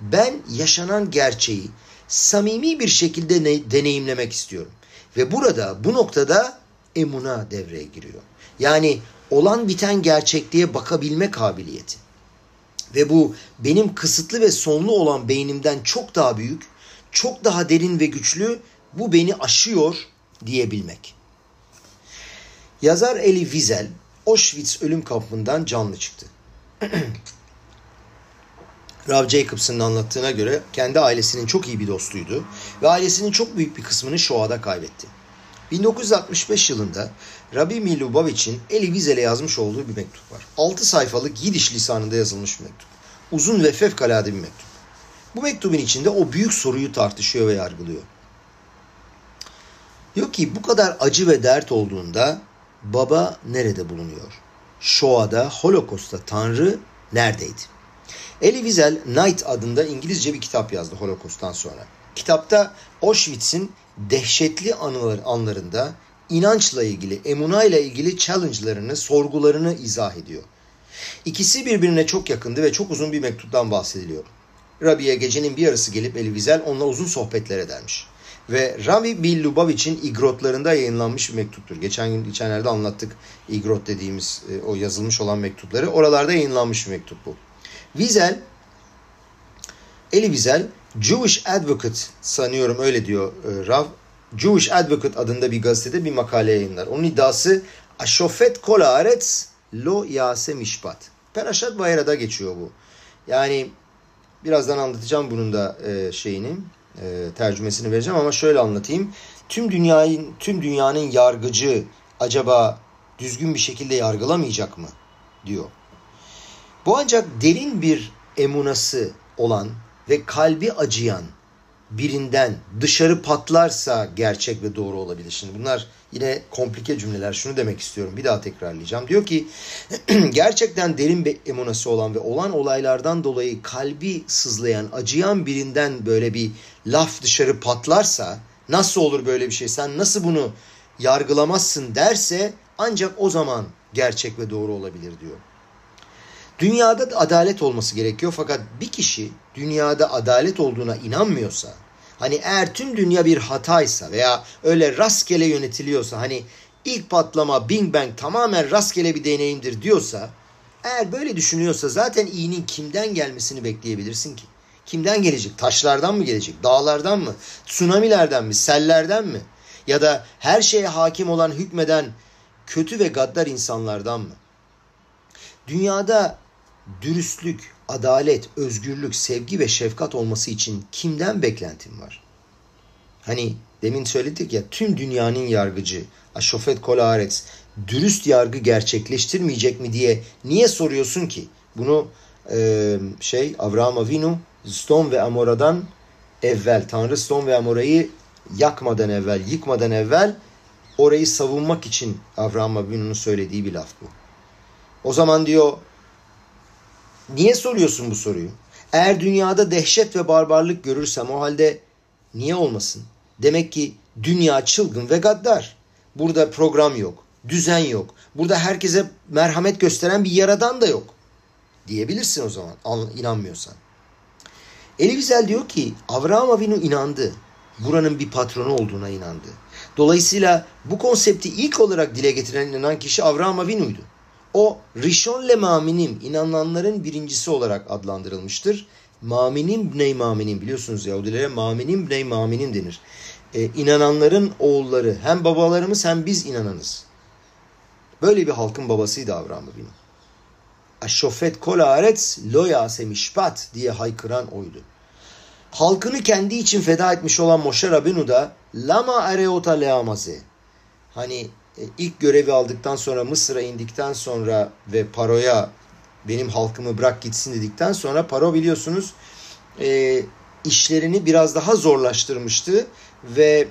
Ben yaşanan gerçeği samimi bir şekilde deneyimlemek istiyorum. Ve burada, bu noktada Emuna devreye giriyor. Yani olan biten gerçekliğe bakabilme kabiliyeti. Ve bu benim kısıtlı ve sonlu olan beynimden çok daha büyük, çok daha derin ve güçlü, bu beni aşıyor diyebilmek. Yazar Elie Wiesel, Auschwitz ölüm kampından canlı çıktı. Rav Jacobson'ın anlattığına göre kendi ailesinin çok iyi bir dostuydu ve ailesinin çok büyük bir kısmını Shoah'da kaybetti. 1965 yılında Rabbi Milubavitch'in Elie Wiesel'e yazmış olduğu bir mektup var. 6 sayfalık Yidiş lisanında yazılmış bir mektup. Uzun ve fevkalade bir mektup. Bu mektubun içinde o büyük soruyu tartışıyor ve yargılıyor. Diyor ki bu kadar acı ve dert olduğunda baba nerede bulunuyor? Shoah'da, Holocaust'ta Tanrı neredeydi? Elie Wiesel Night adında İngilizce bir kitap yazdı Holocaust'tan sonra. Kitapta Auschwitz'in dehşetli anlarında inançla ilgili, Emuna ile ilgili challenge'larını, sorgularını izah ediyor. İkisi birbirine çok yakındı ve çok uzun bir mektuptan bahsediliyor. Rabbi'ye gecenin bir yarısı gelip Elie Wiesel onunla uzun sohbetler edermiş. Ve Rabbi Milubavitch'in Igrot'larında yayınlanmış bir mektuptur. Geçenlerde anlattık Igrot dediğimiz o yazılmış olan mektupları. Oralarda yayınlanmış bir mektup bu. Elie Wiesel, Jewish Advocate sanıyorum öyle diyor Rav. Jewish Advocate adında bir gazetede bir makale yayınlar. Onun iddiası Şofet kol aretz lo yaase mishpat. Peraşa Vaera'da geçiyor bu. Yani birazdan anlatacağım bunun da tercümesini vereceğim ama şöyle anlatayım. Tüm dünyanın yargıcı acaba düzgün bir şekilde yargılamayacak mı diyor. Bu ancak derin bir emunası olan ve kalbi acıyan birinden dışarı patlarsa gerçek ve doğru olabilir. Şimdi bunlar yine komplike cümleler. Şunu demek istiyorum. Bir daha tekrarlayacağım. Diyor ki gerçekten derin bir emunası olan ve olan olaylardan dolayı kalbi sızlayan, acıyan birinden böyle bir laf dışarı patlarsa, nasıl olur böyle bir şey? Sen nasıl bunu yargılamazsın derse ancak o zaman gerçek ve doğru olabilir diyor. Dünyada da adalet olması gerekiyor fakat bir kişi dünyada adalet olduğuna inanmıyorsa, hani eğer tüm dünya bir hataysa veya öyle rastgele yönetiliyorsa, hani ilk patlama Big Bang tamamen rastgele bir deneyimdir diyorsa, eğer böyle düşünüyorsa zaten iyinin kimden gelmesini bekleyebilirsin ki? Kimden gelecek? Taşlardan mı gelecek? Dağlardan mı? Tsunamilerden mi? Sellerden mi? Ya da her şeye hakim olan, hükmeden kötü ve gaddar insanlardan mı? Dünyada dürüstlük, adalet, özgürlük, sevgi ve şefkat olması için kimden beklentin var? Hani demin söyledik ya, tüm dünyanın yargıcı, Şofet kol aretz, dürüst yargı gerçekleştirmeyecek mi diye niye soruyorsun ki? Bunu Avraham Avinu, Sdom ve Amora'dan evvel, Tanrı Sdom ve Amora'yı yakmadan evvel, yıkmadan evvel orayı savunmak için Avraham Avinu'nun söylediği bir laf bu. O zaman diyor, niye soruyorsun bu soruyu? Eğer dünyada dehşet ve barbarlık görürsem o halde niye olmasın? Demek ki dünya çılgın ve gaddar. Burada program yok, düzen yok. Burada herkese merhamet gösteren bir yaradan da yok diyebilirsin o zaman, inanmıyorsan. Elie Wiesel diyor ki Avraham Avinu inandı. Buranın bir patronu olduğuna inandı. Dolayısıyla bu konsepti ilk olarak dile getiren, inanan kişi Avraham Avinu'ydu. O Rishon le Maminim, inananların birincisi olarak adlandırılmıştır. Maminim bney Maminim, biliyorsunuz Yahudilere Maminim bney Maminim denir. İnananların oğulları, hem babalarımız hem biz inananız. Böyle bir halkın babasıydı Avraham Avinu. Şofet kol aretz lo yaase mishpat diye haykıran oydu. Halkını kendi için feda etmiş olan Moshe Rabbenu da Lama areota leamaze, hani ilk görevi aldıktan sonra, Mısır'a indikten sonra ve Paro'ya benim halkımı bırak gitsin dedikten sonra, Paro biliyorsunuz işlerini biraz daha zorlaştırmıştı ve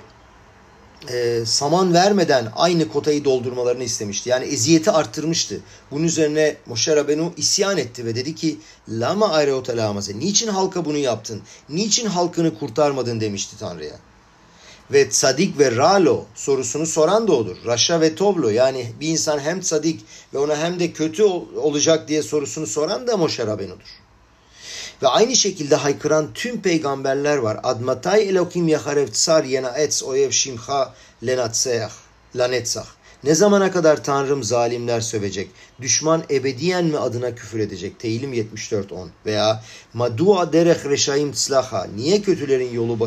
saman vermeden aynı kotayı doldurmalarını istemişti. Yani eziyeti arttırmıştı. Bunun üzerine Moshe Rabbenu isyan etti ve dedi ki Lama areota lamaze, niçin halka bunu yaptın? Niçin halkını kurtarmadın demişti Tanrı'ya. Ve tzadik ve ralo sorusunu soran da odur. Raşa ve toblo, yani bir insan hem tzadik ve ona hem de kötü olacak diye sorusunu soran da Moshe Rabbenu'dur. Ve aynı şekilde haykıran tüm peygamberler var. Ataya dat ki yireloimata yenaetz oyev şimcha lanetzach. Ne zamana kadar Tanrım zalimler sövecek? Düşman ebediyen mi adına küfür edecek? Tehilim 74:10 veya Madua derech reşaim tzlaha. Niye kötülerin yolu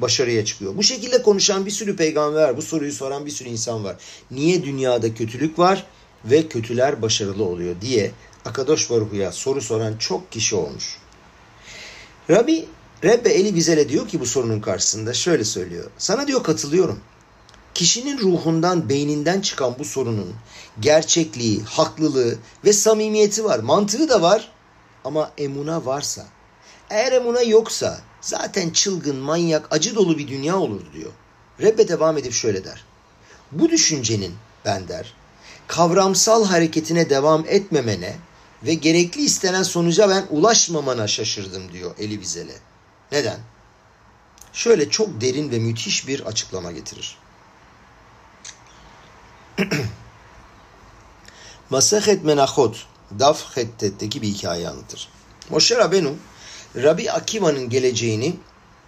başarıya çıkıyor? Bu şekilde konuşan bir sürü peygamber var. Bu soruyu soran bir sürü insan var. Niye dünyada kötülük var ve kötüler başarılı oluyor diye Akadosh Baruch Hu'ya soru soran çok kişi olmuş. Rebbe Elie Wiesel'e diyor ki bu sorunun karşısında şöyle söylüyor. Sana diyor katılıyorum. Kişinin ruhundan, beyninden çıkan bu sorunun gerçekliği, haklılığı ve samimiyeti var. Mantığı da var ama emuna varsa. Eğer emuna yoksa zaten çılgın, manyak, acı dolu bir dünya olur diyor. Rebbe devam edip şöyle der. Bu düşüncenin, ben der, kavramsal hareketine devam etmemene ve gerekli istenen sonuca ben ulaşmamana şaşırdım diyor Elie Wiesel'e. Neden? Şöyle çok derin ve müthiş bir açıklama getirir. Masechet Menachot Daf Chettet'teki bir hikaye anlatır. Moshe Rabbenu, Rabbi Akiva'nın geleceğini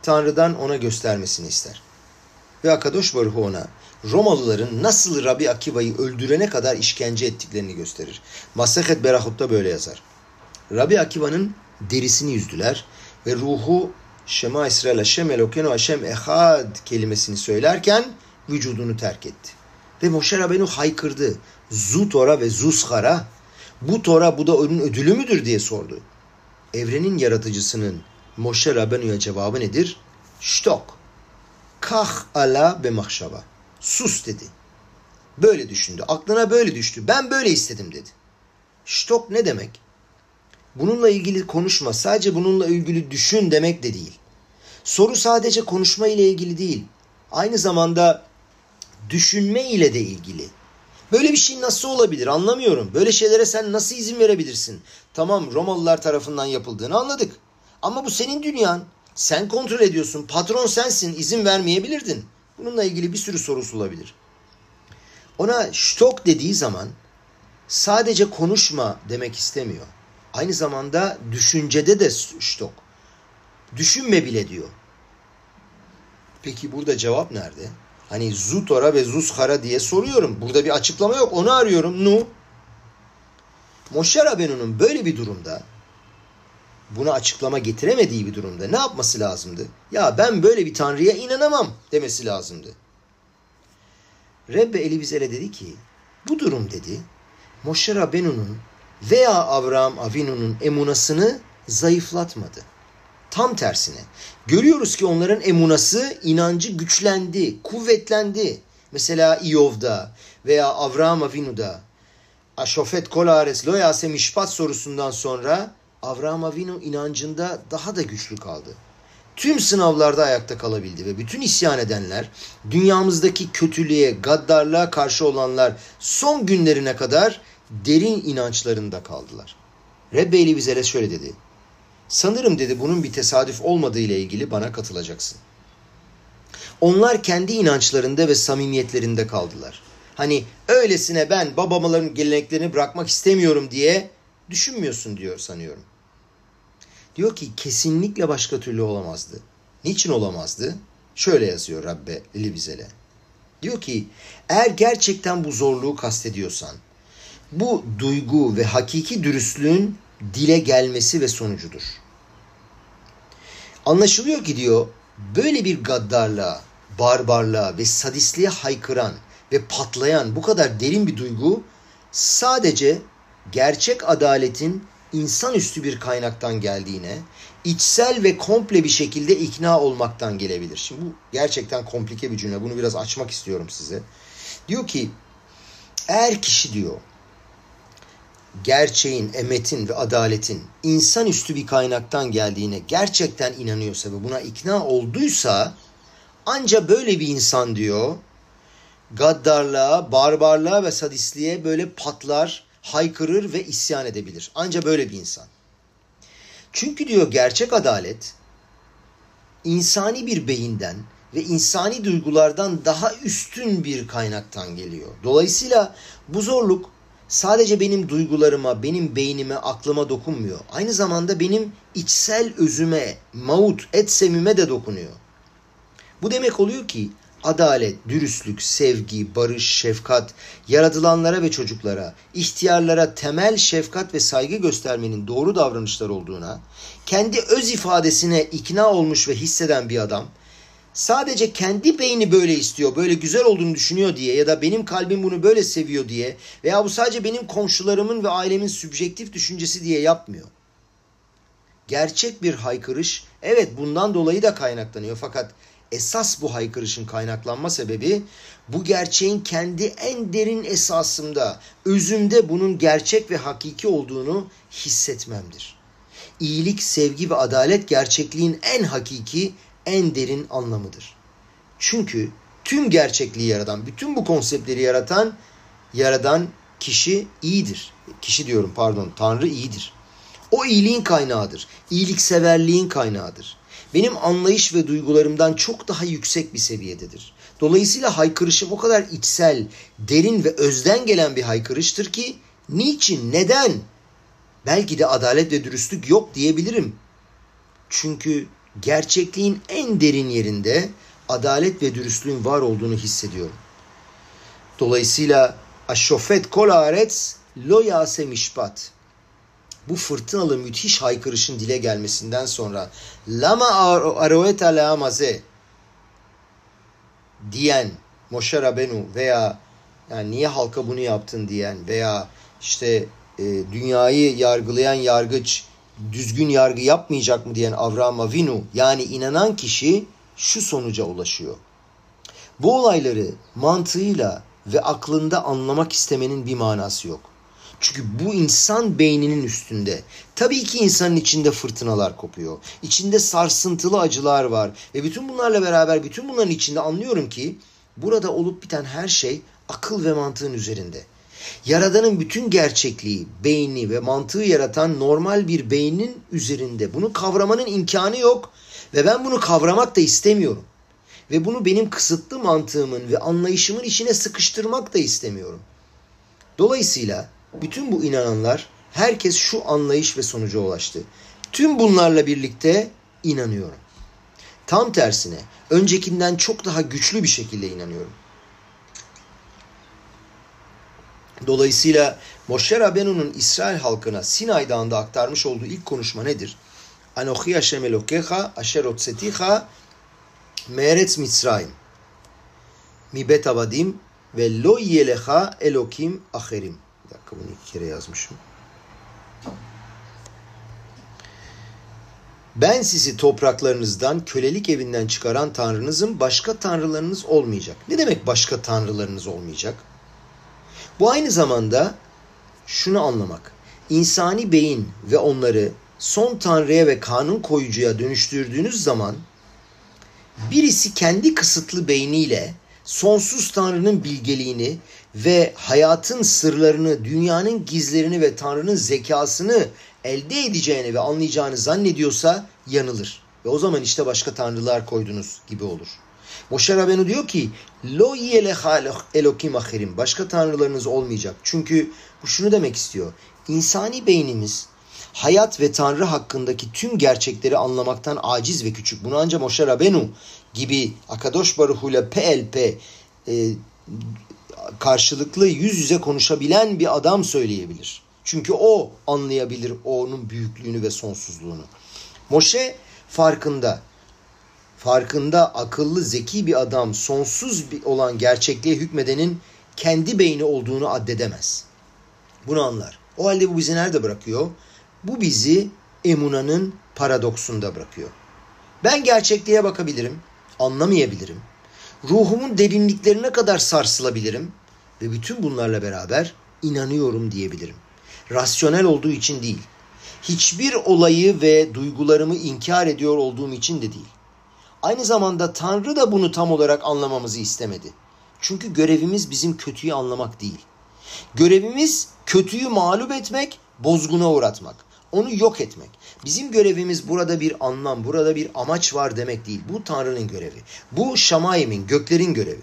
Tanrı'dan ona göstermesini ister. Ve Akadosh Baruch Hu ona Romalıların nasıl Rabbi Akiva'yı öldürene kadar işkence ettiklerini gösterir. Masechet Berachot'ta böyle yazar. Rabbi Akiva'nın derisini yüzdüler ve ruhu Şema İsrail Haşem Elokenu Haşem Ehad kelimesini söylerken vücudunu terk etti. Ve Moshe Rabbenu haykırdı. Zutora ve Zuzhara, bu Tora bu da onun ödülü müdür diye sordu. Evrenin yaratıcısının Moshe Rabbenu'ya cevabı nedir? Ştok. Kah ala be mahşaba. Sus dedi. Böyle düşündü. Aklına böyle düştü. Ben böyle istedim dedi. Ştok ne demek? bununla ilgili konuşma, sadece bununla ilgili düşün demek de değil. Soru sadece konuşma ile ilgili değil, aynı zamanda düşünme ile de ilgili. Böyle bir şey nasıl olabilir anlamıyorum. Böyle şeylere sen nasıl izin verebilirsin? Tamam, Romalılar tarafından yapıldığını anladık. Ama bu senin dünyan. Sen kontrol ediyorsun. Patron sensin. İzin vermeyebilirdin. Bununla ilgili bir sürü sorusu olabilir. Ona ştok dediği zaman sadece konuşma demek istemiyor. Aynı zamanda düşüncede de ştok. Düşünme bile diyor. Peki burada cevap nerede? Hani Zutora ve Zuzhara diye soruyorum. Burada bir açıklama yok. Onu arıyorum. Moshe Rabbenu'nun böyle bir durumda, buna açıklama getiremediği bir durumda ne yapması lazımdı? Ya ben böyle bir tanrıya inanamam demesi lazımdı. Rebbe Elie Wiesel'e dedi ki, bu durum dedi Moshe Rabbenu'nun veya Avraham Avinu'nun emunasını zayıflatmadı. Tam tersine. Görüyoruz ki onların emunası, inancı güçlendi, kuvvetlendi. Mesela İyov'da veya Avraham Avinu'da Şofet kol aretz lo yaase mishpat sorusundan sonra Avraham Avinu inancında daha da güçlü kaldı. Tüm sınavlarda ayakta kalabildi ve bütün isyan edenler, dünyamızdaki kötülüğe, gaddarlığa karşı olanlar son günlerine kadar derin inançlarında kaldılar. Rebbe Elie Wiesel'e şöyle dedi. Sanırım dedi bunun bir tesadüf olmadığı ile ilgili bana katılacaksın. Onlar kendi inançlarında ve samimiyetlerinde kaldılar. Hani öylesine ben babamların geleneklerini bırakmak istemiyorum diye düşünmüyorsun diyor sanıyorum. Diyor ki kesinlikle başka türlü olamazdı. Niçin olamazdı? Şöyle yazıyor Rabbe Elie Wiesel'e. Diyor ki eğer gerçekten bu zorluğu kastediyorsan bu duygu ve hakiki dürüstlüğün dile gelmesi ve sonucudur. Anlaşılıyor ki diyor böyle bir gaddarlığa, barbarlığa ve sadistliğe haykıran ve patlayan bu kadar derin bir duygu sadece gerçek adaletin insanüstü bir kaynaktan geldiğine içsel ve komple bir şekilde ikna olmaktan gelebilir. Şimdi bu gerçekten komplike bir cümle. Bunu biraz açmak istiyorum size. Diyor ki eğer kişi diyor gerçeğin, emetin ve adaletin insanüstü bir kaynaktan geldiğine gerçekten inanıyorsa ve buna ikna olduysa ancak böyle bir insan diyor gaddarlığa, barbarlığa ve sadistliğe böyle patlar, haykırır ve isyan edebilir. Ancak böyle bir insan. Çünkü diyor gerçek adalet insani bir beyinden ve insani duygulardan daha üstün bir kaynaktan geliyor. Dolayısıyla bu zorluk sadece benim duygularıma, benim beynime, aklıma dokunmuyor. Aynı zamanda benim içsel özüme, maut, etsemime de dokunuyor. Bu demek oluyor ki adalet, dürüstlük, sevgi, barış, şefkat, yaratılanlara ve çocuklara, ihtiyarlara temel şefkat ve saygı göstermenin doğru davranışlar olduğuna, kendi öz ifadesine ikna olmuş ve hisseden bir adam, sadece kendi beyni böyle istiyor, böyle güzel olduğunu düşünüyor diye ya da benim kalbim bunu böyle seviyor diye veya bu sadece benim komşularımın ve ailemin sübjektif düşüncesi diye yapmıyor. Gerçek bir haykırış, evet bundan dolayı da kaynaklanıyor fakat esas bu haykırışın kaynaklanma sebebi bu gerçeğin kendi en derin esasımda, özümde bunun gerçek ve hakiki olduğunu hissetmemdir. İyilik, sevgi ve adalet gerçekliğin en hakiki, en derin anlamıdır. Çünkü tüm gerçekliği yaratan, bütün bu konseptleri yaradan kişi iyidir. Tanrı iyidir. O iyiliğin kaynağıdır. İyilikseverliğin kaynağıdır. Benim anlayış ve duygularımdan çok daha yüksek bir seviyededir. Dolayısıyla haykırışım o kadar içsel, derin ve özden gelen bir haykırıştır ki niçin, neden? Belki de adalet ve dürüstlük yok diyebilirim. Çünkü gerçekliğin en derin yerinde adalet ve dürüstlüğün var olduğunu hissediyorum. Dolayısıyla Şofet kol aretz lo yaase mishpat. Bu fırtınalı müthiş haykırışın dile gelmesinden sonra Lama areota lamaze diyen Moshe Rabbenu veya yani niye halka bunu yaptın diyen veya işte dünyayı yargılayan yargıç düzgün yargı yapmayacak mı diyen Avraham Avinu yani inanan kişi şu sonuca ulaşıyor. Bu olayları mantığıyla ve aklında anlamak istemenin bir manası yok. Çünkü bu insan beyninin üstünde. Tabii ki insanın içinde fırtınalar kopuyor. İçinde sarsıntılı acılar var. Ve bütün bunlarla beraber, bütün bunların içinde anlıyorum ki burada olup biten her şey akıl ve mantığın üzerinde. Yaradanın bütün gerçekliği, beyni ve mantığı yaratan normal bir beynin üzerinde. Bunu kavramanın imkanı yok ve ben bunu kavramak da istemiyorum. Ve bunu benim kısıtlı mantığımın ve anlayışımın içine sıkıştırmak da istemiyorum. Dolayısıyla bütün bu inananlar, herkes şu anlayış ve sonuca ulaştı. Tüm bunlarla birlikte inanıyorum. Tam tersine, öncekinden çok daha güçlü bir şekilde inanıyorum. Dolayısıyla Moshe Rabbenu'nun İsrail halkına Sinay Dağı'nda aktarmış olduğu ilk konuşma nedir? Anochi Hashem Elokecha asher otseticha me'eretz Mitzrayim mi bet avadim ve lo yelecha elokim acherim. Bir dakika, bunu iki kere yazmışım. Ben sizi topraklarınızdan, kölelik evinden çıkaran tanrınızın, başka tanrılarınız olmayacak. Ne demek başka tanrılarınız olmayacak? Bu aynı zamanda şunu anlamak. İnsani beyin ve onları son tanrıya ve kanun koyucuya dönüştürdüğünüz zaman birisi kendi kısıtlı beyniyle sonsuz tanrının bilgeliğini ve hayatın sırlarını, dünyanın gizlerini ve tanrının zekasını elde edeceğini ve anlayacağını zannediyorsa yanılır. Ve o zaman işte başka tanrılar koydunuz gibi olur. Moshe Rabbenu diyor ki lo yelecha elokim acherim, başka tanrılarınız olmayacak. Çünkü bu şunu demek istiyor. İnsani beynimiz hayat ve tanrı hakkındaki tüm gerçekleri anlamaktan aciz ve küçük. Bunu ancak Moshe Rabbenu gibi Akadosh Baruhu ile PLP karşılıklı yüz yüze konuşabilen bir adam söyleyebilir. Çünkü o anlayabilir onun büyüklüğünü ve sonsuzluğunu. Moshe farkında. Farkında, akıllı, zeki bir adam sonsuz olan gerçekliğe hükmedenin kendi beyni olduğunu addedemez. Bunu anlar. O halde bu bizi nerede bırakıyor? Bu bizi Emuna'nın paradoksunda bırakıyor. Ben gerçekliğe bakabilirim, anlamayabilirim. Ruhumun derinliklerine kadar sarsılabilirim ve bütün bunlarla beraber inanıyorum diyebilirim. Rasyonel olduğu için değil, hiçbir olayı ve duygularımı inkar ediyor olduğum için de değil. Aynı zamanda Tanrı da bunu tam olarak anlamamızı istemedi. Çünkü görevimiz bizim kötüyü anlamak değil. Görevimiz kötüyü mağlup etmek, bozguna uğratmak, onu yok etmek. Bizim görevimiz burada bir anlam, burada bir amaç var demek değil. Bu Tanrı'nın görevi. Bu Şamayim'in, göklerin görevi.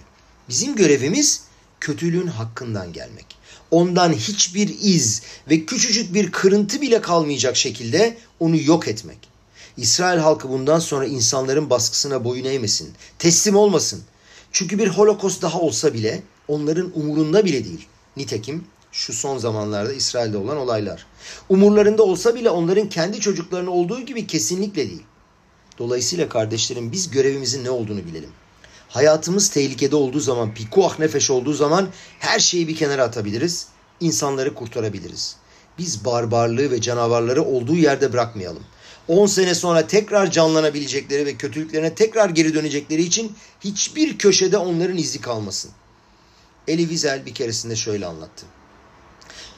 Bizim görevimiz kötülüğün hakkından gelmek. Ondan hiçbir iz ve küçücük bir kırıntı bile kalmayacak şekilde onu yok etmek. İsrail halkı bundan sonra insanların baskısına boyun eğmesin, teslim olmasın. Çünkü bir Holocaust daha olsa bile onların umurunda bile değil. Nitekim şu son zamanlarda İsrail'de olan olaylar. Umurlarında olsa bile onların kendi çocuklarının olduğu gibi kesinlikle değil. Dolayısıyla kardeşlerim, biz görevimizin ne olduğunu bilelim. Hayatımız tehlikede olduğu zaman, pikuah nefeş olduğu zaman her şeyi bir kenara atabiliriz. İnsanları kurtarabiliriz. Biz barbarlığı ve canavarları olduğu yerde bırakmayalım. 10 sene sonra tekrar canlanabilecekleri ve kötülüklerine tekrar geri dönecekleri için hiçbir köşede onların izi kalmasın. Elie Wiesel bir keresinde şöyle anlattı.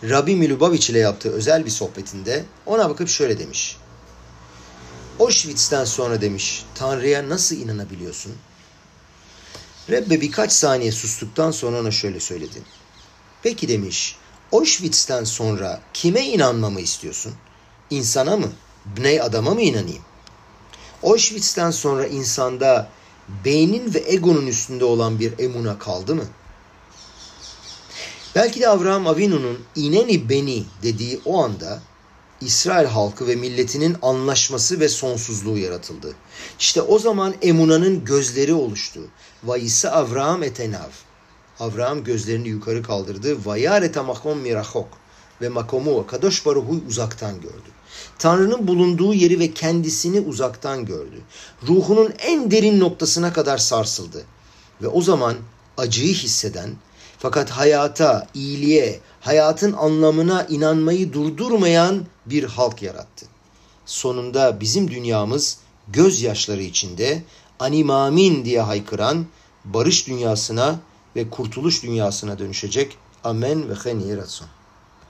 Rabbi Milubavitch ile yaptığı özel bir sohbetinde ona bakıp şöyle demiş. Auschwitz'ten sonra demiş, Tanrı'ya nasıl inanabiliyorsun? Rebbe birkaç saniye sustuktan sonra ona şöyle söyledi. Peki demiş, Auschwitz'ten sonra kime inanmamı istiyorsun? İnsana mı? Bney adama mı inanayım? Auschwitz'ten sonra insanda beynin ve egonun üstünde olan bir emuna kaldı mı? Belki de Avraham Avinu'nun ineni beni dediği o anda İsrail halkı ve milletinin anlaşması ve sonsuzluğu yaratıldı. İşte o zaman emunanın gözleri oluştu. Vayisa Avraham etenav. Avraham gözlerini yukarı kaldırdı. Vaera makom mirahok. Ve makomu Kadosh Baruhu'yu uzaktan gördü. Tanrı'nın bulunduğu yeri ve kendisini uzaktan gördü. Ruhunun en derin noktasına kadar sarsıldı. Ve o zaman acıyı hisseden, fakat hayata, iyiliğe, hayatın anlamına inanmayı durdurmayan bir halk yarattı. Sonunda bizim dünyamız gözyaşları içinde animamin diye haykıran barış dünyasına ve kurtuluş dünyasına dönüşecek. Amen ve heniyerason.